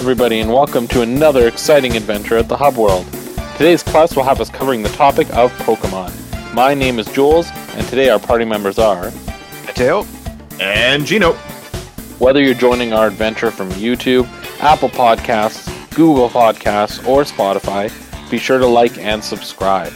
everybody, and welcome to another exciting adventure at the Hub World. Today's class will have us covering the topic of Pokémon. My name is Jules, and today our party members are... Mateo. And Gino. Whether you're joining our adventure from YouTube, Apple Podcasts, Google Podcasts, or Spotify, be sure to like and subscribe.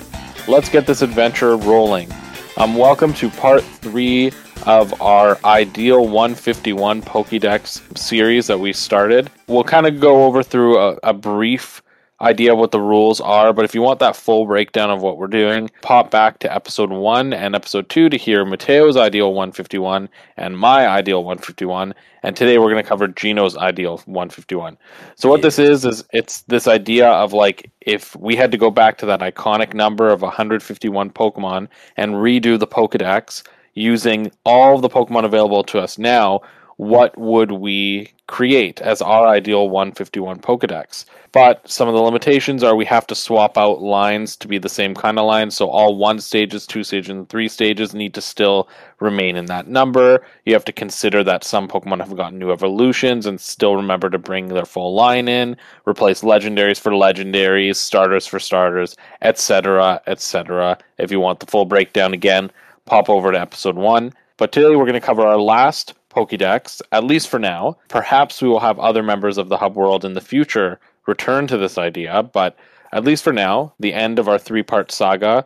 Let's get this adventure rolling. Welcome to part 3 of our Ideal 151 Pokédex series that we started. We'll kind of go over through a brief idea of what the rules are, but if you want that full breakdown of what we're doing, pop back to episode 1 and episode 2 to hear Mateo's Ideal 151 and my Ideal 151, and today we're going to cover Gino's Ideal 151. So what this is it's this idea of, like, if we had to go back to that iconic number of 151 Pokemon and redo the Pokedex using all of the Pokemon available to us now, what would we create as our ideal 151 Pokedex? But some of the limitations are we have to swap out lines to be the same kind of line, so all 1 stages, 2 stages, and 3 stages need to still remain in that number. You have to consider that some Pokemon have gotten new evolutions and still remember to bring their full line in, replace legendaries for legendaries, starters for starters, etc., etc. If you want the full breakdown again, pop over to episode 1. But today we're going to cover our last Pokédex, at least for now. Perhaps we will have other members of the Hub World in the future return to this idea, but at least for now, the end of our 3-part saga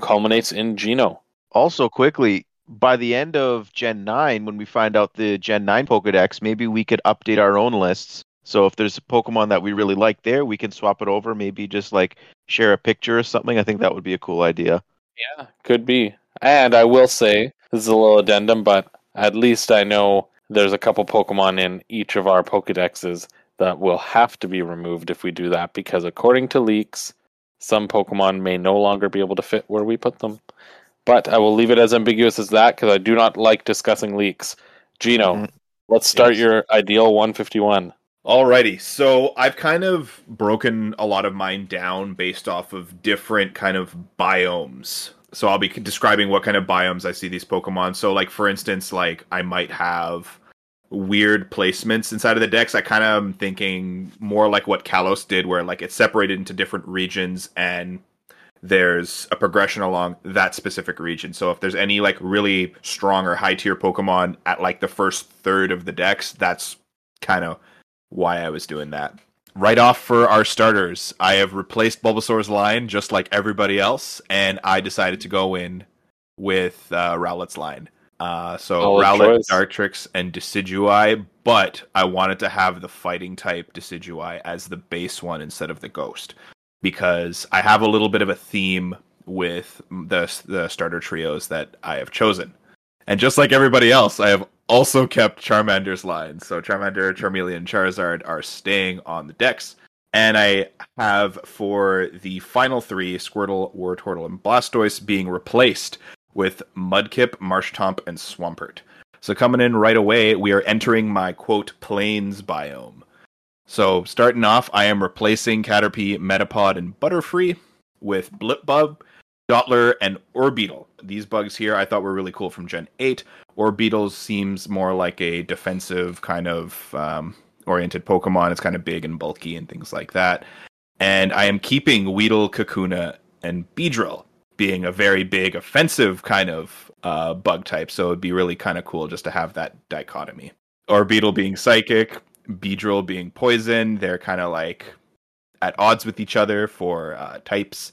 culminates in Gino. Also, quickly, by the end of Gen 9, when we find out the Gen 9 Pokédex, maybe we could update our own lists. So if there's a Pokemon that we really like there, we can swap it over, maybe just, like, share a picture or something. I think that would be a cool idea. Yeah, could be. And I will say, this is a little addendum, but at least I know there's a couple Pokemon in each of our Pokedexes that will have to be removed if we do that, because according to leaks, some Pokemon may no longer be able to fit where we put them. But I will leave it as ambiguous as that, because I do not like discussing leaks. Gino, let's start your Ideal 151. Alrighty, so I've kind of broken a lot of mine down based off of different kind of biomes. So I'll be describing what kind of biomes I see these Pokemon. So, like, for instance, like, I might have weird placements inside of the decks. I kind of am thinking more like what Kalos did, where, like, it's separated into different regions and there's a progression along that specific region. So if there's any, like, really strong or high-tier Pokemon at, like, the first third of the decks, that's kind of why I was doing that. Right off for our starters, I have replaced Bulbasaur's line just like everybody else, and I decided to go in with Rowlet's line. Rowlet, Dartrix, and Decidueye, but I wanted to have the fighting type Decidueye as the base one instead of the ghost, because I have a little bit of a theme with the starter trios that I have chosen. And just like everybody else, I have also kept Charmander's line. So Charmander, Charmeleon, Charizard are staying on the decks. And I have, for the final 3, Squirtle, Wartortle, and Blastoise being replaced with Mudkip, Marshtomp, and Swampert. So coming in right away, we are entering my, quote, Plains biome. So starting off, I am replacing Caterpie, Metapod, and Butterfree with Blipbub, Dottler, and Orbeetle. These bugs here I thought were really cool from Gen 8. Orbeetle seems more like a defensive kind of oriented Pokemon. It's kind of big and bulky and things like that. And I am keeping Weedle, Kakuna, and Beedrill, being a very big offensive kind of bug type. So it'd be really kind of cool just to have that dichotomy. Orbeetle being psychic, Beedrill being poison. They're kind of like at odds with each other for types.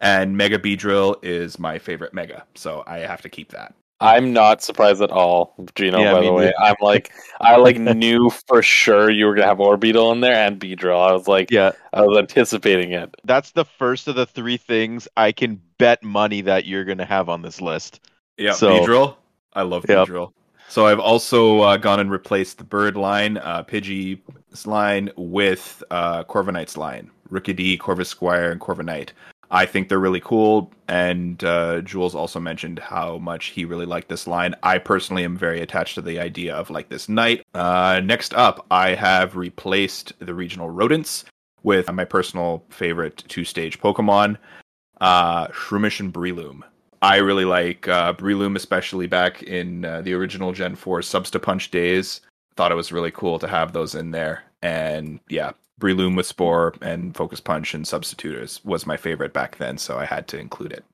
And Mega Beedrill is my favorite Mega, so I have to keep that. I'm not surprised at all, Gino, by the way. I'm like, I knew for sure you were going to have Orbeetle in there and Beedrill. I was like, I was anticipating it. That's the first of the 3 things I can bet money that you're going to have on this list. Yeah, so, Beedrill. I love Beedrill. So I've also gone and replaced the Bird line, Pidgey's line, with Corviknight's line. Rookidee, Corvisquire, and Corviknight. I think they're really cool, and Jules also mentioned how much he really liked this line. I personally am very attached to the idea of, like, this knight. Next up, I have replaced the regional rodents with my personal favorite 2-stage Pokemon, Shroomish and Breloom. I really like Breloom, especially back in the original Gen 4 Substapunch days. Thought it was really cool to have those in there. And yeah, Breloom with Spore and Focus Punch and Substitutors was my favorite back then, so I had to include it.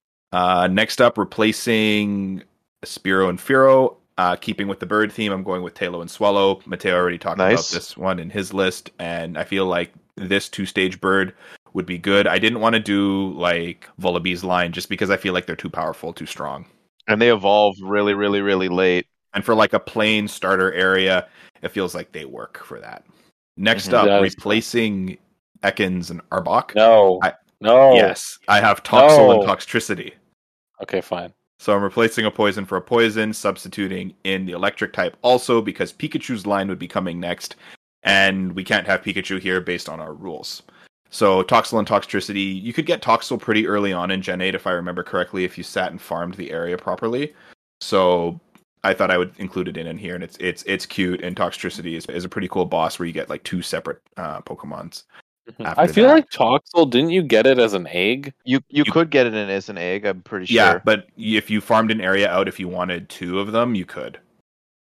Next up, replacing Spearow and Fearow. Keeping with the bird theme, I'm going with Tailo and Swallow. Mateo already talked about this one in his list, and I feel like this two-stage bird would be good. I didn't want to do like Vullaby's line just because I feel like they're too powerful, too strong. And they evolve really, really, really late. And for like a plain starter area, it feels like they work for that. Next up, replacing Ekans and Arbok. Yes, I have Toxel and Toxtricity. Okay, fine. So I'm replacing a poison for a poison, substituting in the electric type also because Pikachu's line would be coming next, and we can't have Pikachu here based on our rules. So Toxel and Toxtricity, you could get Toxel pretty early on in Gen 8, if I remember correctly, if you sat and farmed the area properly. So I thought I would include it in here, and it's cute, and Toxtricity is a pretty cool boss where you get like two separate Pokemons. I feel like Toxel, didn't you get it as an egg? You could get it as an egg, I'm pretty sure. Yeah, but if you farmed an area out, if you wanted two of them, you could.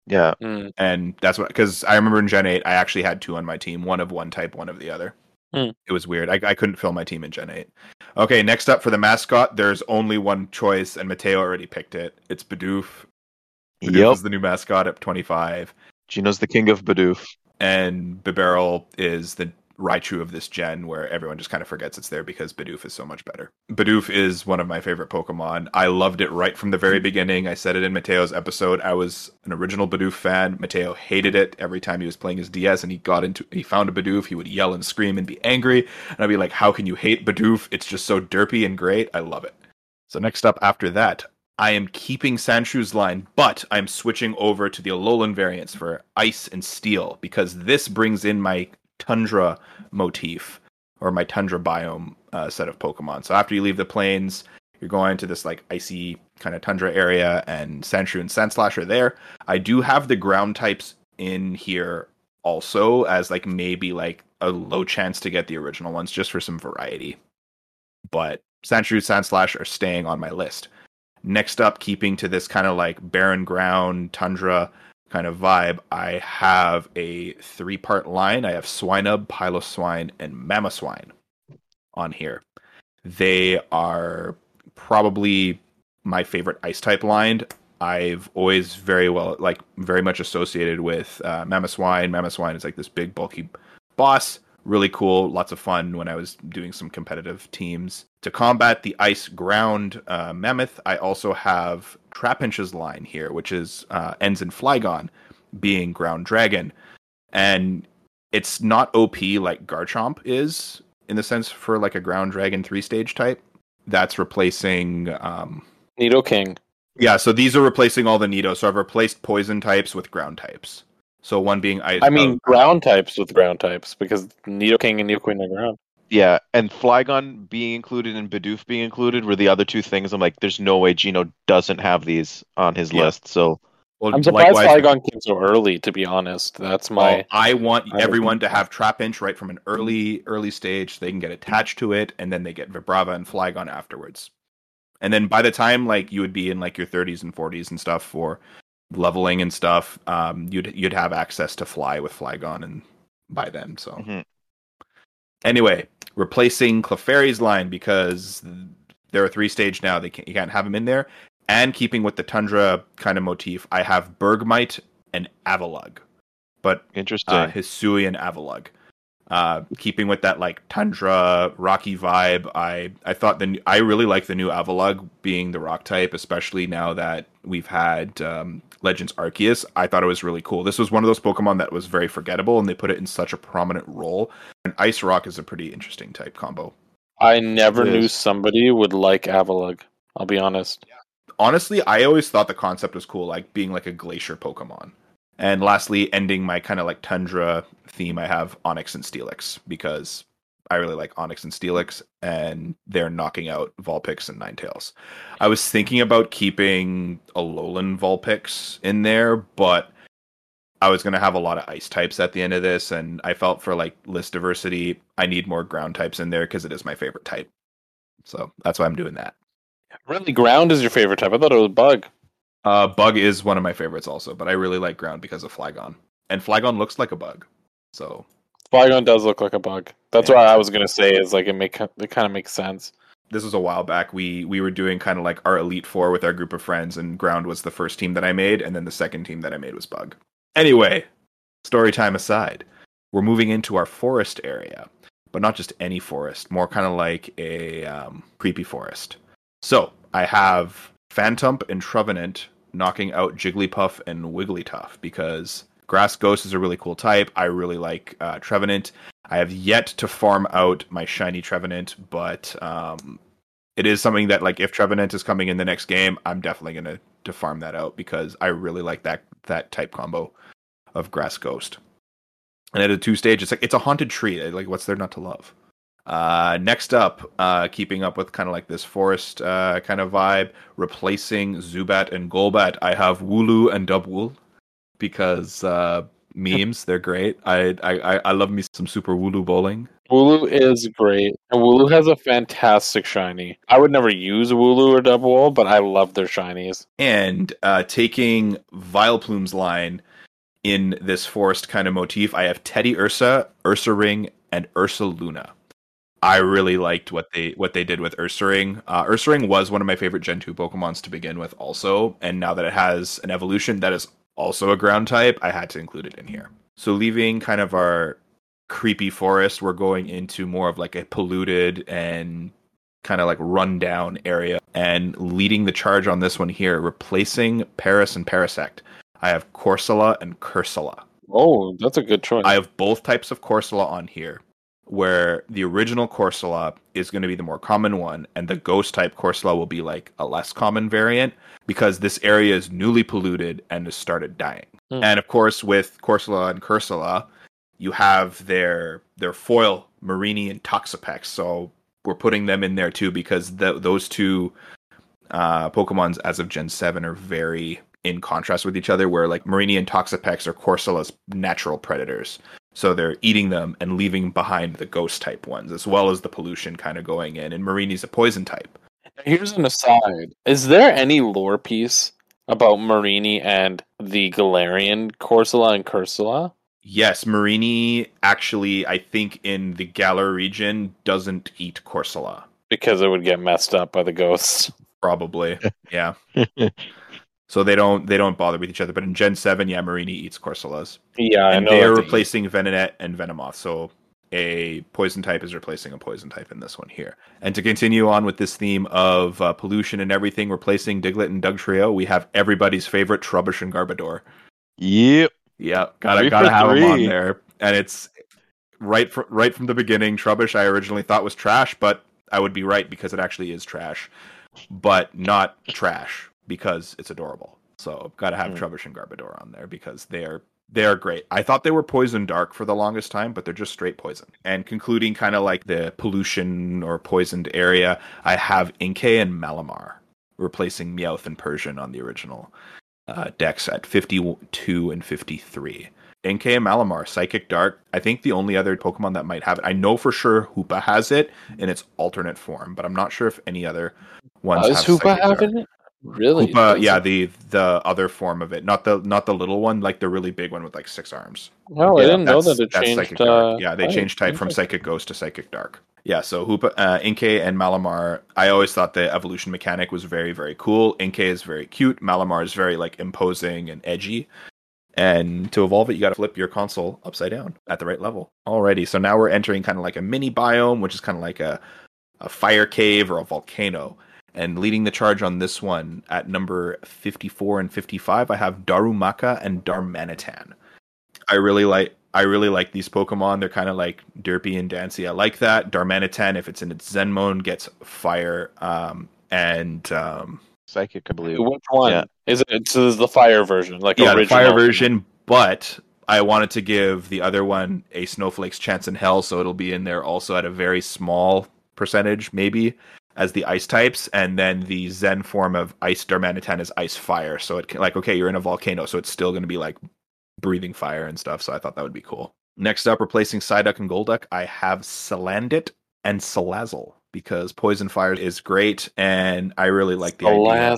Yeah. Mm. And that's what, because I remember in Gen 8, I actually had two on my team, one of one type, one of the other. Mm. It was weird. I couldn't fill my team in Gen 8. Okay, next up for the mascot, there's only one choice, and Mateo already picked it. It's Bidoof. Bidoof is the new mascot at 25. Gino's the king of Bidoof. And Bibarel is the Raichu of this gen, where everyone just kind of forgets it's there because Bidoof is so much better. Bidoof is one of my favorite Pokemon. I loved it right from the very beginning. I said it in Mateo's episode. I was an original Bidoof fan. Mateo hated it. Every time he was playing his DS and he found a Bidoof, he would yell and scream and be angry. And I'd be like, how can you hate Bidoof? It's just so derpy and great. I love it. So next up after that, I am keeping Sandshrew's line, but I'm switching over to the Alolan variants for Ice and Steel, because this brings in my Tundra motif, or my Tundra biome set of Pokemon. So after you leave the plains, you're going to this like icy kind of Tundra area, and Sandshrew and Sandslash are there. I do have the ground types in here also as like maybe like a low chance to get the original ones just for some variety. But Sandshrew, Sandslash are staying on my list. Next up, keeping to this kind of like barren ground Tundra kind of vibe, I have a three-part line. I have Swinub, Piloswine, and Mamoswine on here. They are probably my favorite Ice-type line. I've always very much associated with Mamoswine. Mamoswine is like this big, bulky boss. Really cool, lots of fun when I was doing some competitive teams. To combat the ice ground mammoth, I also have Trapinch's line here, which is ends in Flygon, being ground dragon. And it's not OP like Garchomp is, in the sense for like a ground dragon 3-stage type. That's replacing Nidoking. Yeah, so these are replacing all the Nido. So I've replaced poison types with ground types. So one being ice. I mean, ground types with ground types, because Nidoking and Nidoqueen are ground. Yeah, and Flygon being included and Bidoof being included were the other two things. I'm like, there's no way Gino doesn't have these on his list. So I'm surprised Flygon came so early, to be honest. That's my. I want everyone to have Trapinch right from an early stage, so they can get attached to it, and then they get Vibrava and Flygon afterwards. And then by the time like you would be in like your 30s and 40s and stuff for leveling and stuff, you'd have access to fly with Flygon and by then. So anyway, replacing Clefairy's line, because they're a 3-stage now. You can't have them in there. And keeping with the Tundra kind of motif, I have Bergmite and Avalug, but interesting Hisui and Avalug. Keeping with that like Tundra rocky vibe, I really like the new Avalug being the rock type, especially now that we've had Legends Arceus. I thought it was really cool. This was one of those Pokemon that was very forgettable, and they put it in such a prominent role. And Ice Rock is a pretty interesting type combo. I never knew somebody would like Avalug, I'll be honest. Yeah. Honestly, I always thought the concept was cool, like being like a glacier Pokemon. And lastly, ending my kind of like Tundra theme, I have Onyx and Steelix, because I really like Onyx and Steelix, and they're knocking out Vulpix and Ninetales. I was thinking about keeping Alolan Vulpix in there, but I was going to have a lot of ice types at the end of this, and I felt for like list diversity, I need more ground types in there because it is my favorite type. So that's why I'm doing that. Really, ground is your favorite type? I thought it was bug. Bug is one of my favorites also, but I really like ground because of Flygon. And Flygon looks like a bug. So Flygon does look like a bug. That's what I was gonna say. Is like it kind of makes sense. This was a while back. We were doing kind of like our Elite Four with our group of friends, and Ground was the first team that I made, and then the second team that I made was Bug. Anyway, story time aside, we're moving into our forest area, but not just any forest, more kind of like a creepy forest. So I have Phantump and Trevenant knocking out Jigglypuff and Wigglytuff because Grass Ghost is a really cool type. I really like Trevenant. I have yet to farm out my shiny Trevenant, but it is something that, like, if Trevenant is coming in the next game, I'm definitely going to farm that out because I really like that type combo of Grass Ghost. And at a two-stage, it's like it's a haunted tree. Like, what's there not to love? Next up, keeping up with kind of like this forest kind of vibe, replacing Zubat and Golbat, I have Wooloo and Dubwool because memes, they're great. I love me some Super Wooloo Bowling. Wooloo is great. And Wooloo has a fantastic shiny. I would never use Wooloo or Dubwool, but I love their shinies. And taking Vileplume's line in this forest kind of motif, I have Teddy Ursa, Ursaring, and Ursaluna. I really liked what they did with Ursaring. Ursaring was one of my favorite Gen 2 Pokemons to begin with also, and now that it has an evolution that is also a ground type, I had to include it in here. So leaving kind of our creepy forest, we're going into more of like a polluted and kind of like run-down area, and leading the charge on this one here, replacing Paris and Parasect, I have Corsola and Cursula. Oh, that's a good choice. I have both types of Corsola on here, where the original Corsola is going to be the more common one, and the ghost-type Corsola will be like a less common variant, because this area is newly polluted and has started dying. Mm. And of course, with Corsola and Cursula, you have their foil, Marini and Toxapex, so we're putting them in there too, because those two Pokemons as of Gen 7 are very in contrast with each other, where like Marini and Toxapex are Corsola's natural predators. So they're eating them and leaving behind the ghost-type ones, as well as the pollution kind of going in. And Marini's a poison type. Here's an aside. Is there any lore piece about Marini and the Galarian Corsola and Cursula? Yes, Marini actually, I think in the Galar region, doesn't eat Corsola. Because it would get messed up by the ghosts. Probably, yeah. So they don't bother with each other. But in Gen 7, yeah, Marini eats Corsolas. Yeah, and they are replacing Venonat and Venomoth. So a poison type is replacing a poison type in this one here. And to continue on with this theme of pollution and everything, replacing Diglett and Dugtrio, we have everybody's favorite Trubbish and Garbodor. Yep. Yeah, gotta have them on there. And it's right from the beginning. Trubbish I originally thought was trash, but I would be right because it actually is trash, but not trash, because it's adorable. So gotta have Trubbish and Garbodor on there because they're great. I thought they were Poison Dark for the longest time, but they're just straight poison. And concluding kind of like the pollution or poisoned area, I have Inkay and Malamar, replacing Meowth and Persian on the original decks at 52 and 53. Inkay and Malamar, Psychic Dark. I think the only other Pokemon that might have it. I know for sure Hoopa has it in its alternate form, but I'm not sure if any other ones have Psychic Dark. Does Hoopa have it? Really? Hoopa, yeah, the other form of it, not the little one, like the really big one with like six arms. Oh, yeah, I didn't know that it changed. Yeah, they changed type from Psychic Ghost to Psychic Dark. Yeah, so Hoopa, Inkay, and Malamar. I always thought the evolution mechanic was very, very cool. Inkay is very cute. Malamar is very like imposing and edgy. And to evolve it, you got to flip your console upside down at the right level. Alrighty, so now we're entering kind of like a mini biome, which is kind of like a fire cave or a volcano. And leading the charge on this one, at number 54 and 55, I have Darumaka and Darmanitan. I really like these Pokemon. They're kind of like derpy and dancy. I like that. Darmanitan, if it's in its Zen mode, gets fire and Psychic, I believe. Which one? Yeah. Is the fire version? Like yeah, original. The fire version, but I wanted to give the other one a Snowflake's chance in hell, so it'll be in there also at a very small percentage, maybe, as the ice types, and then the Zen form of Ice Darmanitan is Ice Fire, so it can, like, okay, you're in a volcano, so it's still going to be like breathing fire and stuff, so I thought that would be cool. Next up, replacing Psyduck and Golduck, I have Salandit and Salazzle, because Poison Fire is great, and I really like the idea.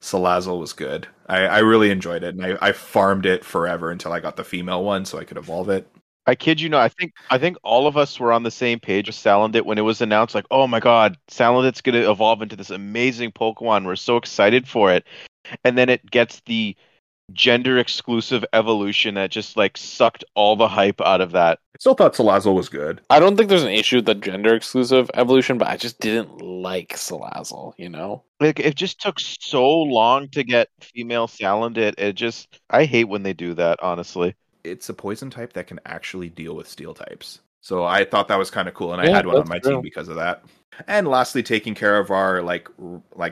Salazzle was good. I really enjoyed it, and I farmed it forever until I got the female one, so I could evolve it. I kid you not. I think all of us were on the same page with Salandit when it was announced. Like, oh my God, Salandit's going to evolve into this amazing Pokemon. We're so excited for it. And then it gets the gender exclusive evolution that just like sucked all the hype out of that. I still thought Salazzle was good. I don't think there's an issue with the gender exclusive evolution, but I just didn't like Salazzle, you know? Like, it just took so long to get female Salandit. I hate when they do that, honestly. It's a poison type that can actually deal with steel types. So I thought that was kind of cool, and I had one on my team because of that. And lastly, taking care of our like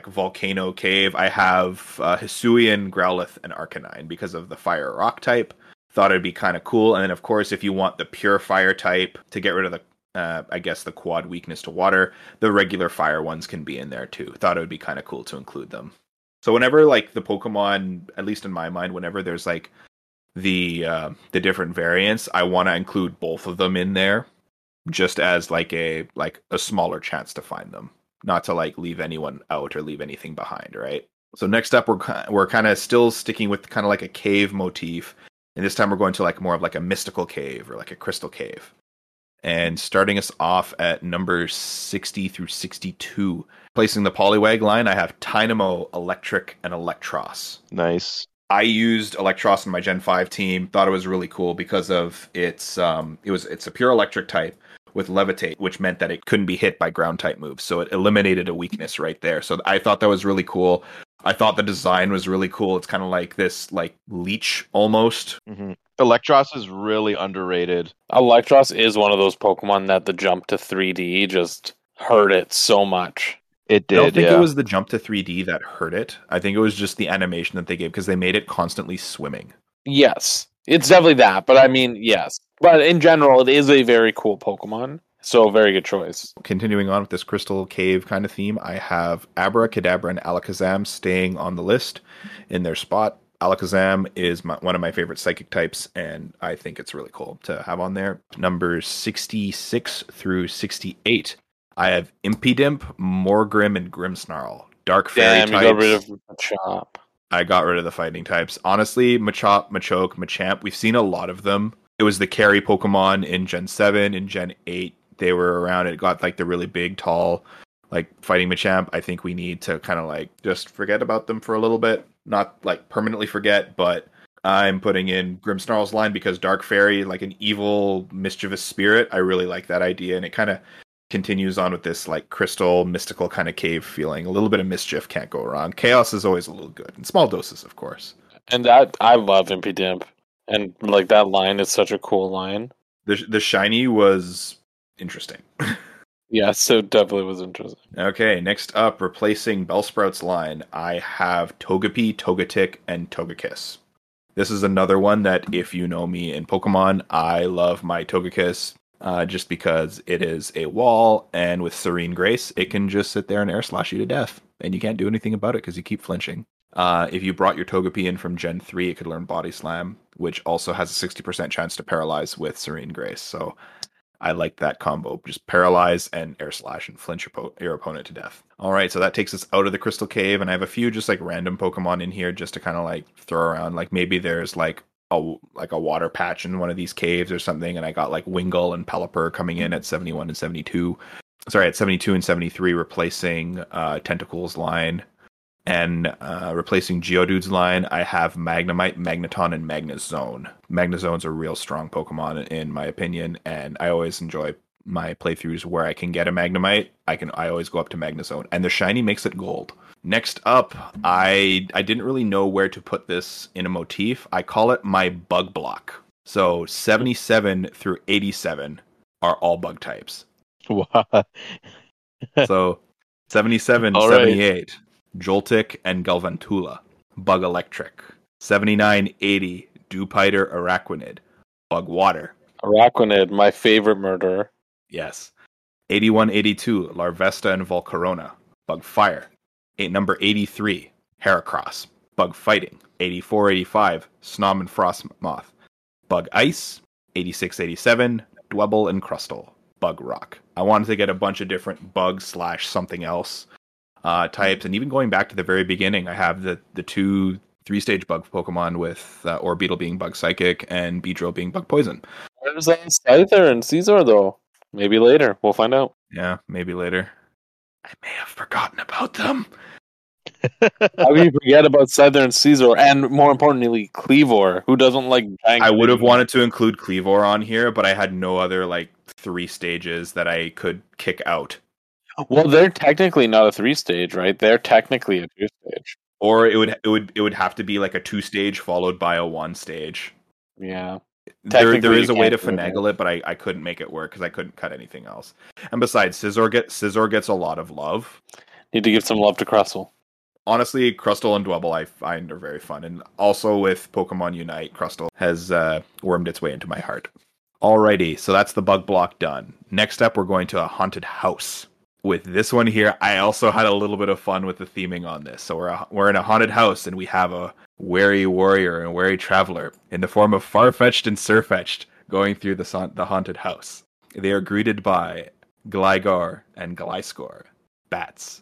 volcano cave, I have Hisuian, Growlithe, and Arcanine because of the fire rock type. Thought it'd be kind of cool. And then, of course, if you want the pure fire type to get rid of the, I guess, the quad weakness to water, the regular fire ones can be in there too. Thought it would be kind of cool to include them. So whenever like the Pokemon, at least in my mind, whenever there's like the different variants, I want to include both of them in there. Just as like a smaller chance to find them, not to like leave anyone out or leave anything behind, right? So next up, we're kind of still sticking with kind of like a cave motif, and this time we're going to like more of like a mystical cave or like a crystal cave. And starting us off at number 60 through 62, placing the Poliwag line, I have Tynamo, Electric, and Electros. Nice. I used Electros in my Gen 5 team. Thought it was really cool because of it's a pure electric type with Levitate, which meant that it couldn't be hit by ground type moves. So it eliminated a weakness right there. So I thought that was really cool. I thought the design was really cool. It's kind of like this like leech almost. Mm-hmm. Electros is really underrated. Electros is one of those Pokemon that the jump to 3D just hurt it so much. It did. I don't think it was the jump to 3D that hurt it. I think it was just the animation that they gave because they made it constantly swimming. Yes, it's definitely that. But I mean, yes. But in general, it is a very cool Pokemon. So very good choice. Continuing on with this crystal cave kind of theme, I have Abracadabra and Alakazam staying on the list in their spot. Alakazam is one of my favorite psychic types, and I think it's really cool to have on there. Numbers 66 through 68. I have Impidimp, Morgrim, and Grimmsnarl. Dark Fairy types. Damn, you got rid of Machop. I got rid of the fighting types. Honestly, Machop, Machoke, Machamp, we've seen a lot of them. It was the carry Pokemon in Gen 7, in Gen 8. They were around. It got like the really big, tall, like fighting Machamp. I think we need to kind of like just forget about them for a little bit. Not like permanently forget, but I'm putting in Grimmsnarl's line because Dark Fairy, like an evil, mischievous spirit. I really like that idea, and it kind of continues on with this like crystal mystical kind of cave feeling. A little bit of mischief can't go wrong. Chaos is always a little good, in small doses, of course. And that I love Impidimp, and like that line is such a cool line. The shiny was interesting. Yeah, so definitely was interesting. Okay, next up, replacing Bellsprout's line, I have Togepi, Togetic, and Togekiss. This is another one that, if you know me in Pokemon, I love my Togekiss. Just because it is a wall, and with Serene Grace, it can just sit there and air slash you to death, and you can't do anything about it because you keep flinching. If you brought your Togepi in from Gen 3, it could learn Body Slam, which also has a 60% chance to paralyze with Serene Grace. So I like that combo. Just paralyze and air slash and flinch your opponent to death. All right, so that takes us out of the Crystal Cave, and I have a few just like random Pokemon in here just to kind of like throw around. Like maybe there's like a water patch in one of these caves or something, and I got like Wingull and Pelipper coming in at 71 and 72. Sorry, at 72 and 73, replacing Tentacle's line, and replacing Geodude's line, I have Magnemite, Magneton, and Magnezone. Magnezone's a real strong Pokemon in my opinion, and I always enjoy my playthroughs where I can get a Magnemite. I always go up to Magnezone, and the shiny makes it gold. Next up, I didn't really know where to put this in a motif. I call it my bug block. So 77 through 87 are all bug types. Wow. So 77, all 78, right. Joltik and Galvantula, bug electric. 79, 80, Dewpider, Araquanid, bug water. Araquanid, my favorite murderer. Yes. 81, 82, Larvesta and Volcarona, bug fire. Number 83, Heracross, bug fighting. 84, 85, Snom and Frostmoth, bug ice. 86, 87, Dwebble and Crustle, bug rock. I wanted to get a bunch of different bug slash something else types. And even going back to the very beginning, I have the 2 3-stage bug Pokemon with Orbeetle being bug psychic and Beedrill being bug poison. Where's that Scyther and Caesar, though? Maybe later. We'll find out. Yeah, maybe later. I may have forgotten about them. How do you forget about Scyther and Caesar, and more importantly, Cleavor, who doesn't like giant... I would have wanted to include Cleavor on here, but I had no other, like, three stages that I could kick out. Well, they're technically not a three-stage, right? They're technically a two-stage. Or it would have to be, like, a two-stage followed by a one-stage. Yeah. There is a way to finagle it, but I couldn't make it work because I couldn't cut anything else. And besides, Scizor gets a lot of love. Need to give some love to Crustle. Honestly, Crustle and Dwebble I find are very fun. And also with Pokemon Unite, Crustle has wormed its way into my heart. Alrighty, so that's the bug block done. Next up, we're going to a haunted house. With this one here, I also had a little bit of fun with the theming on this. So we're in a haunted house, and we have a wary warrior and wary traveler in the form of Farfetch'd and Sirfetch'd going through the haunted house. They are greeted by Gligar and Gliscor, bats.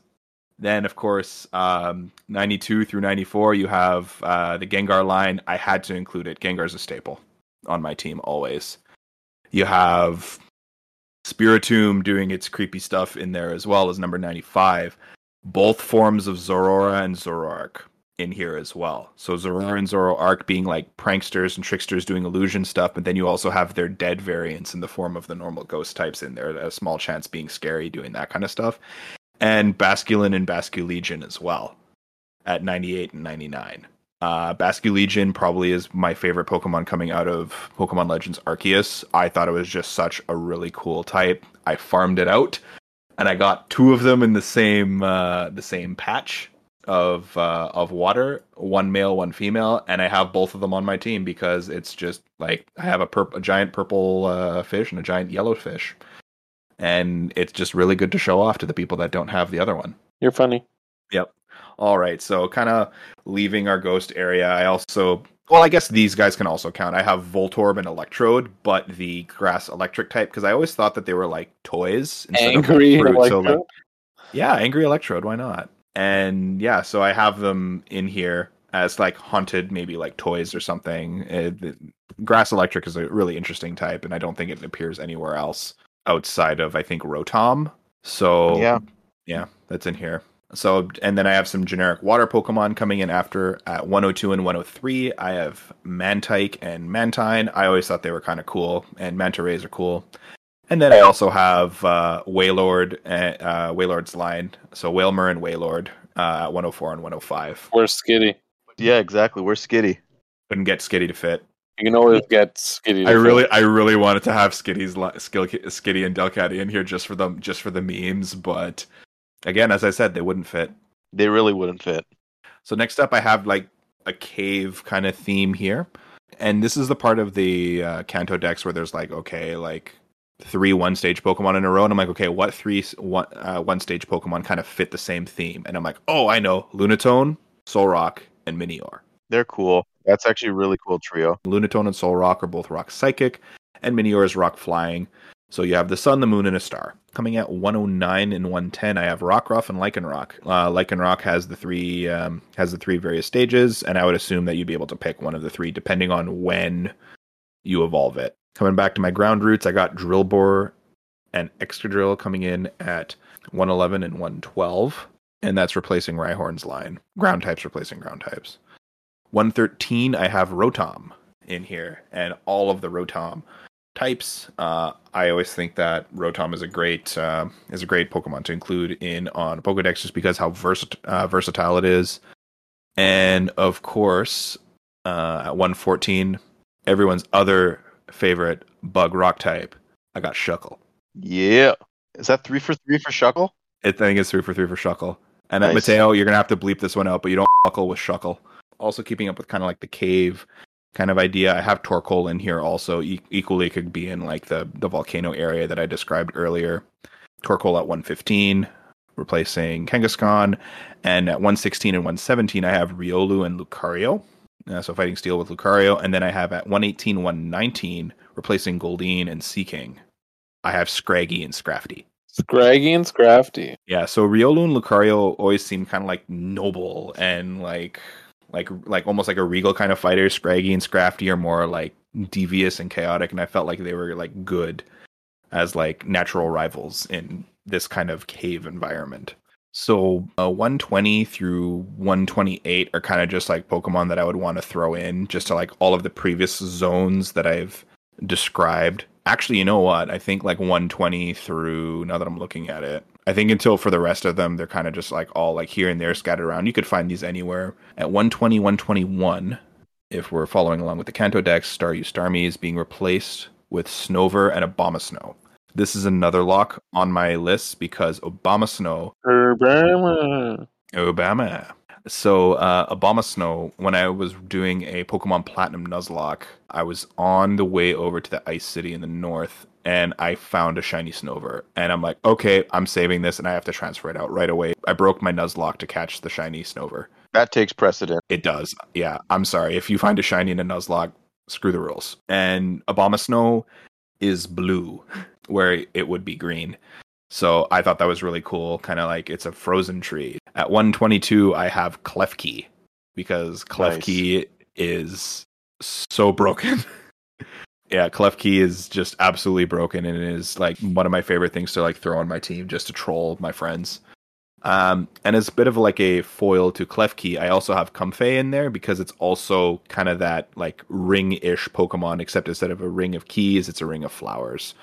Then, of course, 92 through 94, you have the Gengar line. I had to include it. Gengar's a staple on my team always. You have Spiritomb doing its creepy stuff in there as well as number 95. Both forms of Zorora and Zoroark in here as well. So Zorora and Zoroark being like pranksters and tricksters doing illusion stuff, but then you also have their dead variants in the form of the normal ghost types in there. A small chance being scary doing that kind of stuff. And Basculin and Basculegion as well at 98 and 99. Basculegion probably is my favorite Pokemon coming out of Pokemon Legends Arceus. I thought it was just such a really cool type. I farmed it out, and I got two of them in the same patch of water, one male, one female, and I have both of them on my team because it's just like I have a giant purple fish and a giant yellow fish, and it's just really good to show off to the people that don't have the other one. You're funny. Yep. All right, so kind of leaving our ghost area, I guess these guys can also count. I have Voltorb and Electrode, but the grass electric type, because I always thought that they were like toys. Angry of Electrode? So, Angry Electrode, why not? And yeah, so I have them in here as like haunted, maybe like toys or something. Grass electric is a really interesting type, and I don't think it appears anywhere else outside of, I think, Rotom. So yeah, that's in here. So, and then I have some generic water Pokemon coming in after at 102 and 103. I have Mantike and Mantine. I always thought they were kind of cool, and Manta Rays are cool. And then I also have Wailord, Wailord's line. So Wailmer and Wailord at 104 and 105. Where's Skitty? Yeah, exactly. Where's Skitty? Couldn't get Skitty to fit. You can always get Skitty. I really wanted to have Skitty and Delcatty in here just for the memes, but. Again, as I said, they wouldn't fit. They really wouldn't fit. So next up, I have like a cave kind of theme here. And this is the part of the Kanto decks where there's like, okay, like 3 1-stage Pokemon in a row. And I'm like, okay, what 3 1-stage Pokemon kind of fit the same theme? And I'm like, oh, I know. Lunatone, Solrock, and Minior. They're cool. That's actually a really cool trio. Lunatone and Solrock are both rock psychic. And Minior is rock flying. So you have the sun, the moon, and a star. Coming at 109 and 110, I have Rockruff and Lycanroc. Lycanroc has the three various stages, and I would assume that you'd be able to pick one of the three depending on when you evolve it. Coming back to my ground roots, I got Drill Bore and Excadrill coming in at 111 and 112, and that's replacing Rhyhorn's line. Ground types replacing ground types. 113, I have Rotom in here, and all of the Rotom types. I always think that Rotom is a great Pokemon to include in on Pokedex just because how versatile it is. And of course, at 114, everyone's other favorite bug rock type, I got Shuckle. Yeah, is that 3 for 3 for Shuckle? I think it's 3 for 3 for Shuckle. And nice. Mateo, you're gonna have to bleep this one out, but you don't Shuckle with Shuckle. Also keeping up with kind of like the cave kind of idea. I have Torkoal in here also. Equally could be in like the volcano area that I described earlier. Torkoal at 115, replacing Kangaskhan. And at 116 and 117, I have Riolu and Lucario. So Fighting Steel with Lucario. And then I have at 118, 119, replacing Goldeen and Seaking. I have Scraggy and Scrafty. Yeah, so Riolu and Lucario always seem kind of like noble and like almost like a regal kind of fighter. Scraggy and Scrafty are more like devious and chaotic, and I felt like they were like good as like natural rivals in this kind of cave environment. So 120 through 128 are kind of just like Pokemon that I would want to throw in just to like all of the previous zones that I've described. Actually, you know what? I think like 120 through, now that I'm looking at it, I think until for the rest of them, they're kind of just like all like here and there scattered around. You could find these anywhere. At 120, 121, if we're following along with the Kanto Dex, Staryu Starmie is being replaced with Snover and Abomasnow. This is another lock on my list because Abomasnow. Obama. So Abomasnow, when I was doing a Pokemon Platinum Nuzlocke, I was on the way over to the Ice City in the north, and I found a shiny Snover. And I'm like, okay, I'm saving this, and I have to transfer it out right away. I broke my Nuzlocke to catch the shiny Snover. That takes precedent. It does. Yeah, I'm sorry. If you find a shiny in a Nuzlocke, screw the rules. And Abomasnow is blue, where it would be green. So I thought that was really cool. Kind of like it's a frozen tree. At 122, I have Klefki, because Klefki is so broken. Yeah, Klefki is just absolutely broken, and it is like one of my favorite things to like throw on my team just to troll my friends. And it's a bit of like a foil to Klefki. I also have Comfey in there because it's also kind of that like ring-ish Pokemon, except instead of a ring of keys, it's a ring of flowers.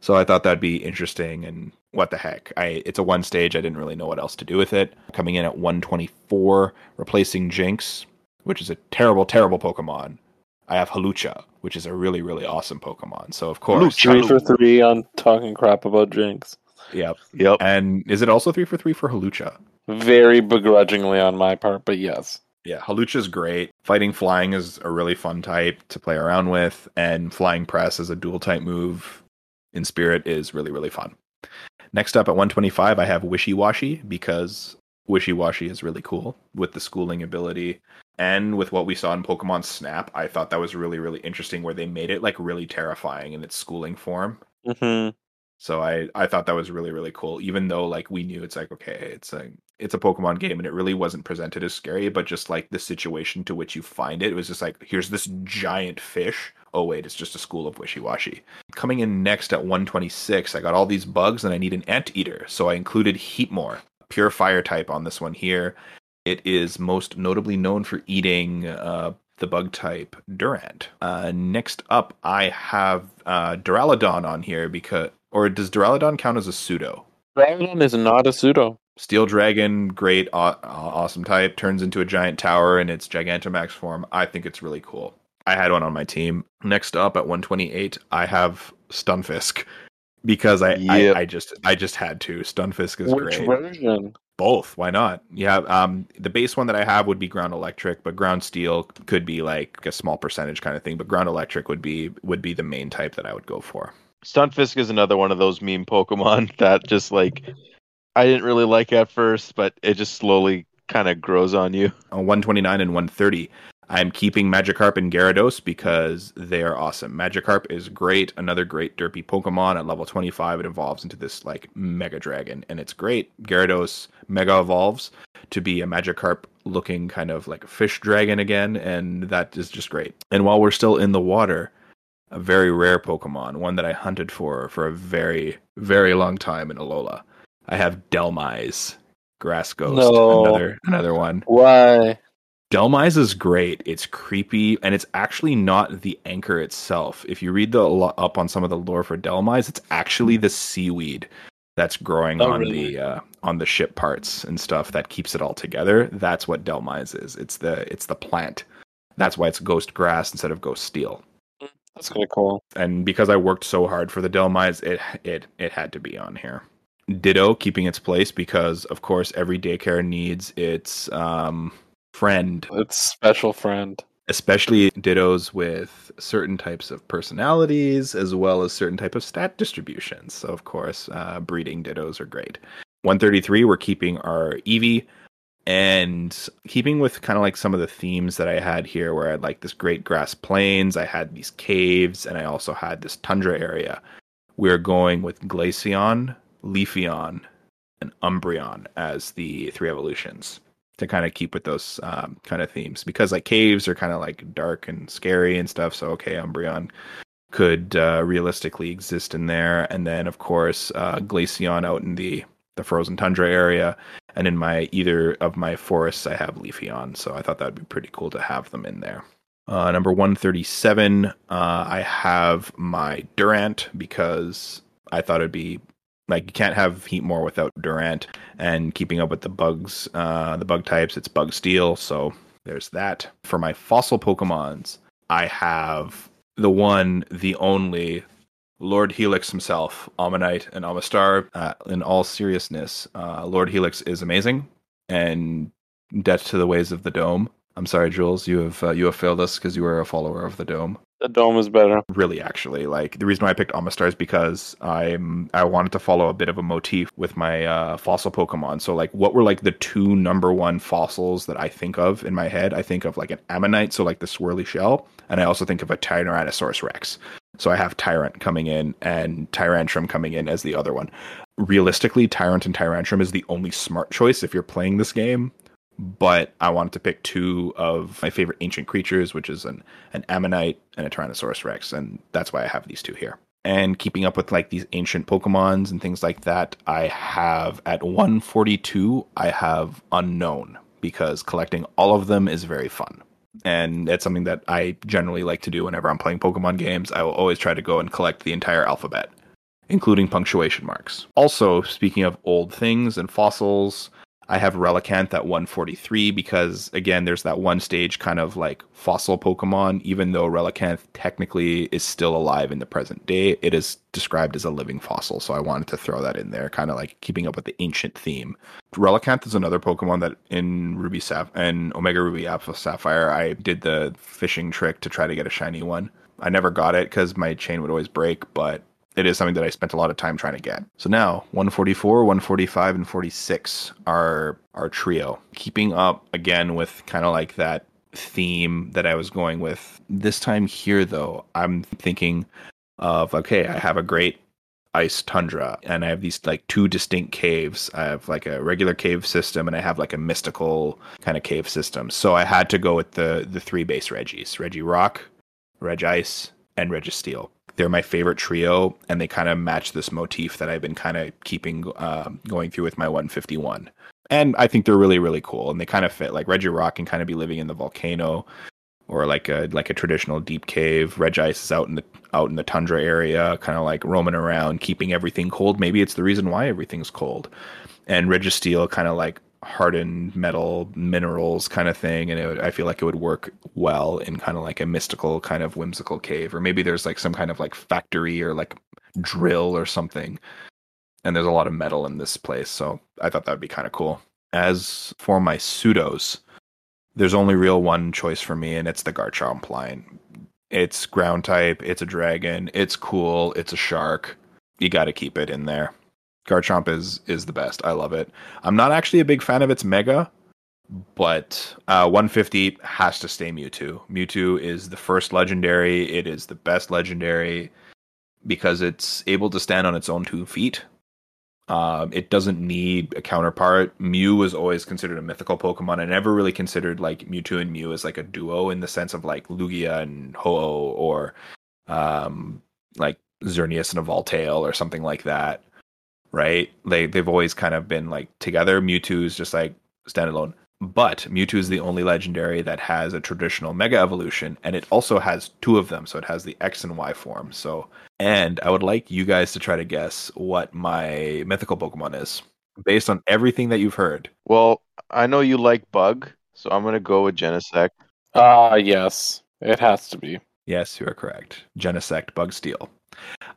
So I thought that'd be interesting, and what the heck. It's a one stage, I didn't really know what else to do with it. Coming in at 124, replacing Jinx, which is a terrible, terrible Pokemon. I have Halucha, which is a really, really awesome Pokemon. So of course... 3 for 3 on talking crap about Jinx. Yep. And is it also 3 for 3 for Halucha? Very begrudgingly on my part, but yes. Yeah, Halucha's great. Fighting Flying is a really fun type to play around with, and Flying Press is a dual type move. In Spirit is really, really fun. Next up at 125, I have Wishy-Washy, because Wishy-Washy is really cool with the schooling ability. And with what we saw in Pokemon Snap, I thought that was really, really interesting, where they made it like really terrifying in its schooling form. Mm-hmm. So I thought that was really, really cool, even though like we knew it's like, okay, it's a Pokemon game, and it really wasn't presented as scary, but just like the situation to which you find it was just like, here's this giant fish. Oh, wait, it's just a school of wishy-washy. Coming in next at 126, I got all these bugs, and I need an anteater. So I included Heatmore, pure fire type on this one here. It is most notably known for eating the bug type Durant. Next up, I have Duraludon on here, because, or does Duraludon count as a pseudo? Duraludon is not a pseudo. Steel Dragon, great, awesome type, turns into a giant tower in its Gigantamax form. I think it's really cool. I had one on my team. Next up at 128, I have Stunfisk, because I just had to. Stunfisk is great. Which version? Both. Why not? Yeah. The base one that I have would be Ground Electric, but Ground Steel could be like a small percentage kind of thing. But Ground Electric would be the main type that I would go for. Stunfisk is another one of those meme Pokemon that just like I didn't really like at first, but it just slowly kind of grows on you. 129 and 130. I'm keeping Magikarp and Gyarados because they are awesome. Magikarp is great. Another great derpy Pokemon. At level 25, it evolves into this like Mega Dragon, and it's great. Gyarados Mega evolves to be a Magikarp looking kind of like a fish dragon again, and that is just great. And while we're still in the water, a very rare Pokemon, one that I hunted for a very, very long time in Alola, I have Delmize, Grass Ghost, another one. Why? Delmize is great. It's creepy, and it's actually not the anchor itself. If you read up on some of the lore for Delmize, it's actually the seaweed that's growing on the ship parts and stuff that keeps it all together. That's what Delmize is. It's the plant. That's why it's Ghost Grass instead of Ghost Steel. That's kind of cool. And because I worked so hard for the Delmize, it had to be on here. Ditto keeping its place because, of course, every daycare needs its friend. It's special friend. Especially dittos with certain types of personalities as well as certain type of stat distributions. So of course, breeding dittos are great. 133, we're keeping our Eevee, and keeping with kind of like some of the themes that I had here where I had like this great grass plains, I had these caves, and I also had this tundra area. We're going with Glaceon, Leafeon, and Umbreon as the three evolutions. to kind of keep with those kind of themes, because like caves are kind of like dark and scary and stuff. So okay, Umbreon could realistically exist in there, and then of course Glaceon out in the frozen tundra area, and in my either of my forests I have Leafeon, so I thought that would be pretty cool to have them in there. Number 137, I have my Durant, because I thought it'd be like you can't have Heatmore without Durant, and keeping up with the bugs, the bug types, it's Bug Steel, so there's that. For my fossil Pokemons, I have the one, the only, Lord Helix himself, Ammonite and Amistar. In all seriousness, Lord Helix is amazing, and death to the ways of the Dome. I'm sorry, Jules, you have failed us because you were a follower of the Dome. The Dome is better. Really, actually. Like, the reason why I picked Amistar is because I wanted to follow a bit of a motif with my fossil Pokemon. So, like, what were, like, the two number one fossils that I think of in my head? I think of, like, an Ammonite, so, like, the swirly shell. And I also think of a Tyrannosaurus Rex. So I have Tyrant coming in and Tyrantrum coming in as the other one. Realistically, Tyrant and Tyrantrum is the only smart choice if you're playing this game. But I wanted to pick two of my favorite ancient creatures, which is an Ammonite and a Tyrannosaurus Rex. And that's why I have these two here. And keeping up with like these ancient Pokemons and things like that, I have at 142, I have Unknown, because collecting all of them is very fun. And it's something that I generally like to do whenever I'm playing Pokemon games. I will always try to go and collect the entire alphabet, including punctuation marks. Also, speaking of old things and fossils, I have Relicanth at 143 because, again, there's that one stage kind of like fossil Pokemon. Even though Relicanth technically is still alive in the present day, it is described as a living fossil. So I wanted to throw that in there, kind of like keeping up with the ancient theme. Relicanth is another Pokemon that in Ruby and Omega Ruby Alpha Sapphire, I did the fishing trick to try to get a shiny one. I never got it because my chain would always break, but it is something that I spent a lot of time trying to get. So now, 144, 145, and 46 are our trio. Keeping up, again, with kind of like that theme that I was going with. This time here, though, I'm thinking of, okay, I have a great ice tundra, and I have these like two distinct caves. I have like a regular cave system, and I have like a mystical kind of cave system. So I had to go with the three base Regis. Regirock, Regice, and Registeel. They're my favorite trio, and they kind of match this motif that I've been kind of keeping going through with my 151. And I think they're really, really cool, and they kind of fit. Like Regirock can kind of be living in the volcano, or like a traditional deep cave. Regice is out in the tundra area, kind of like roaming around, keeping everything cold. Maybe it's the reason why everything's cold. And Registeel kind of like hardened metal minerals kind of thing, and I feel like it would work well in kind of like a mystical kind of whimsical cave, or maybe there's like some kind of like factory or like drill or something, and there's a lot of metal in this place, so I thought that would be kind of cool. As for my pseudos, there's only real one choice for me, and it's the Garchomp line. It's ground type, it's a dragon, it's cool, it's a shark, you got to keep it in there. Garchomp is the best. I love it. I'm not actually a big fan of its Mega, but 150 has to stay Mewtwo. Mewtwo is the first Legendary. It is the best Legendary because it's able to stand on its own 2 feet. It doesn't need a counterpart. Mew was always considered a mythical Pokemon. I never really considered like Mewtwo and Mew as like a duo in the sense of like Lugia and Ho-Oh, or like Xerneas and a Voltail or something like that. Right? They've always kind of been like together. Mewtwo is just like standalone. But Mewtwo is the only Legendary that has a traditional Mega Evolution, and it also has two of them. So it has the X and Y form. So, and I would like you guys to try to guess what my mythical Pokemon is based on everything that you've heard. Well, I know you like Bug, so I'm going to go with Genesect. Yes, it has to be. Yes, you are correct. Genesect, Bug Steel.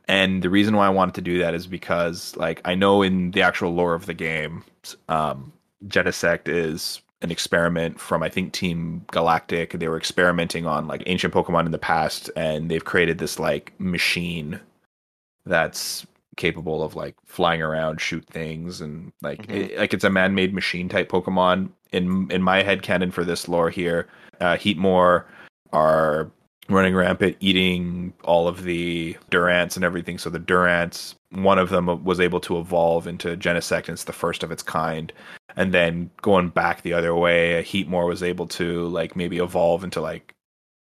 And the reason why I wanted to do that is because, like, I know in the actual lore of the game, Genesect is an experiment from, I think, Team Galactic. They were experimenting on, like, ancient Pokemon in the past, and they've created this, like, machine that's capable of, like, flying around, shoot things, and, like, it's a man-made machine-type Pokemon. In my headcanon for this lore here, Heatmore are running rampant, eating all of the Durants and everything. So the Durants one of them was able to evolve into Genesect, and it's the first of its kind. And then going back the other way, Heatmore was able to like maybe evolve into like,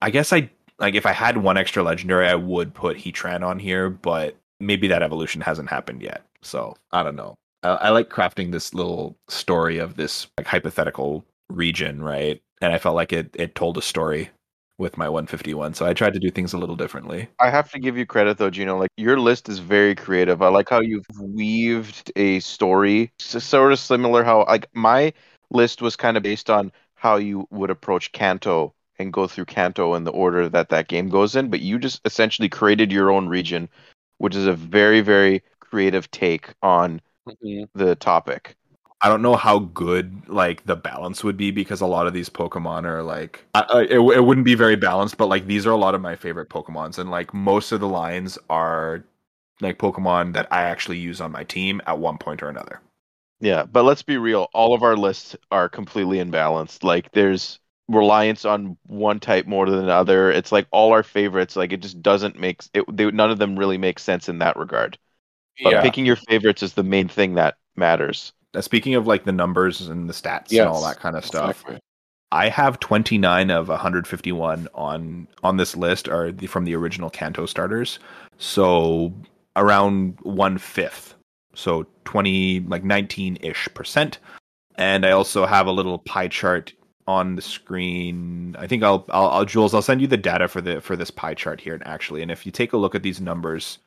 I guess I like if I had one extra legendary, I would put Heatran on here, but maybe that evolution hasn't happened yet. So I don't know. I like crafting this little story of this like hypothetical region, right? And I felt like it told a story with my 151. So I tried to do things a little differently. I have to give you credit though, Gino. Like your list is very creative. I like how you've weaved a story. It's sort of similar how like my list was kind of based on how you would approach Kanto and go through Kanto in the order that game goes in. But you just essentially created your own region, which is a very, very creative take on the topic. I don't know how good like the balance would be, because a lot of these Pokemon are like it wouldn't be very balanced, but like these are a lot of my favorite Pokemons, and like most of the lines are like Pokemon that I actually use on my team at one point or another. Yeah, but let's be real, all of our lists are completely imbalanced. Like there's reliance on one type more than another. It's like all our favorites, like it just doesn't make it. None of them really make sense in that regard. But yeah. Picking your favorites is the main thing that matters. Speaking of like the numbers and the stats and all that kind of stuff, exactly. I have 29 of 151 on this list are from the original Kanto starters. So around 1/5. So 19-ish%. And I also have a little pie chart on the screen. I think I'll Jules, I'll send you the data for this pie chart here and if you take a look at these numbers,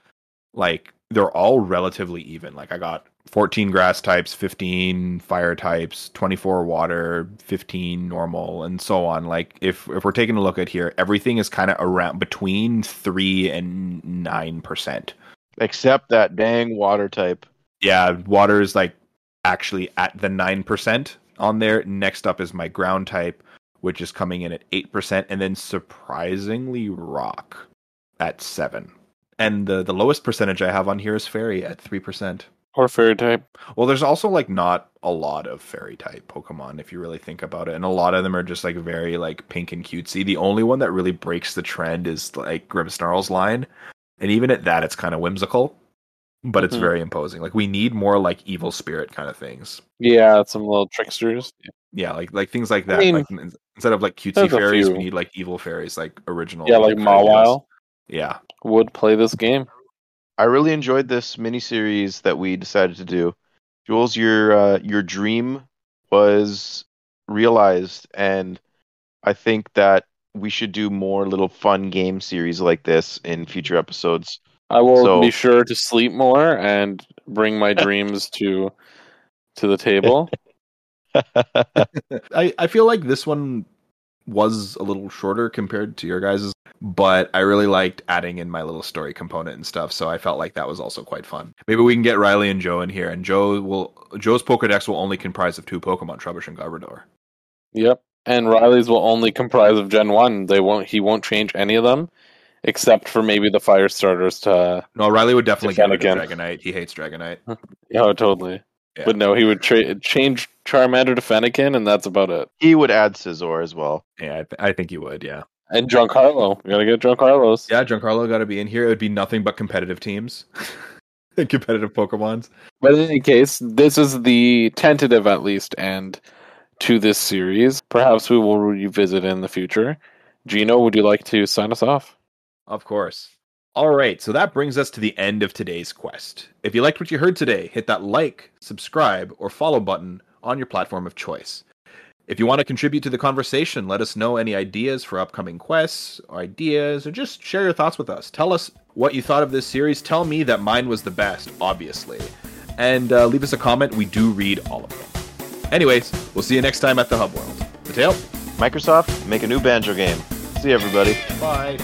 like they're all relatively even. Like I got 14 grass types, 15 fire types, 24 water, 15 normal, and so on. Like if we're taking a look at here, everything is kind of around between 3% and 9%. Except that dang water type. Yeah, water is like actually at the 9% on there. Next up is my ground type, which is coming in at 8%, and then surprisingly rock at 7%. And the lowest percentage I have on here is fairy at 3%. Or fairy type. Well, there's also like not a lot of fairy type Pokemon if you really think about it, and a lot of them are just like very like pink and cutesy. The only one that really breaks the trend is like Grimmsnarl's line, and even at that, it's kind of whimsical, but it's very imposing. Like we need more like evil spirit kind of things. Yeah, some little tricksters. Yeah, like things like that. I mean, like instead of like cutesy fairies, we need like evil fairies, like original. Yeah, like Mawile. Yeah, would play this game. I really enjoyed this mini-series that we decided to do. Jules, your dream was realized, and I think that we should do more little fun game series like this in future episodes. I will be sure to sleep more and bring my dreams to the table. I feel like this one was a little shorter compared to your guys's, but I really liked adding in my little story component and stuff, so I felt like that was also quite fun. Maybe we can get Riley and Joe in here, and Joe's Pokédex will only comprise of 2 Pokémon, Trubbish and Garbodor. Yep, and Riley's will only comprise of Gen 1. He won't change any of them, except for maybe the Fire Starters to... No, Riley would definitely get rid of Dragonite. He hates Dragonite. Oh, totally. Yeah. But no, he would change Charmander to Fennekin, and that's about it. He would add Scizor as well. Yeah, I think he would, yeah. And Giancarlo. We gotta get Giancarlos. Yeah, Giancarlo gotta be in here. It would be nothing but competitive teams and competitive Pokemons. But in any case, this is the tentative, at least, end to this series. Perhaps we will revisit in the future. Gino, would you like to sign us off? Of course. All right, so that brings us to the end of today's quest. If you liked what you heard today, hit that like, subscribe, or follow button on your platform of choice. If you want to contribute to the conversation, let us know any ideas for upcoming quests, or ideas, or just share your thoughts with us. Tell us what you thought of this series. Tell me that mine was the best, obviously. And leave us a comment. We do read all of them. Anyways, we'll see you next time at the Hub World. Mateo? Microsoft, make a new banjo game. See you, everybody. Bye.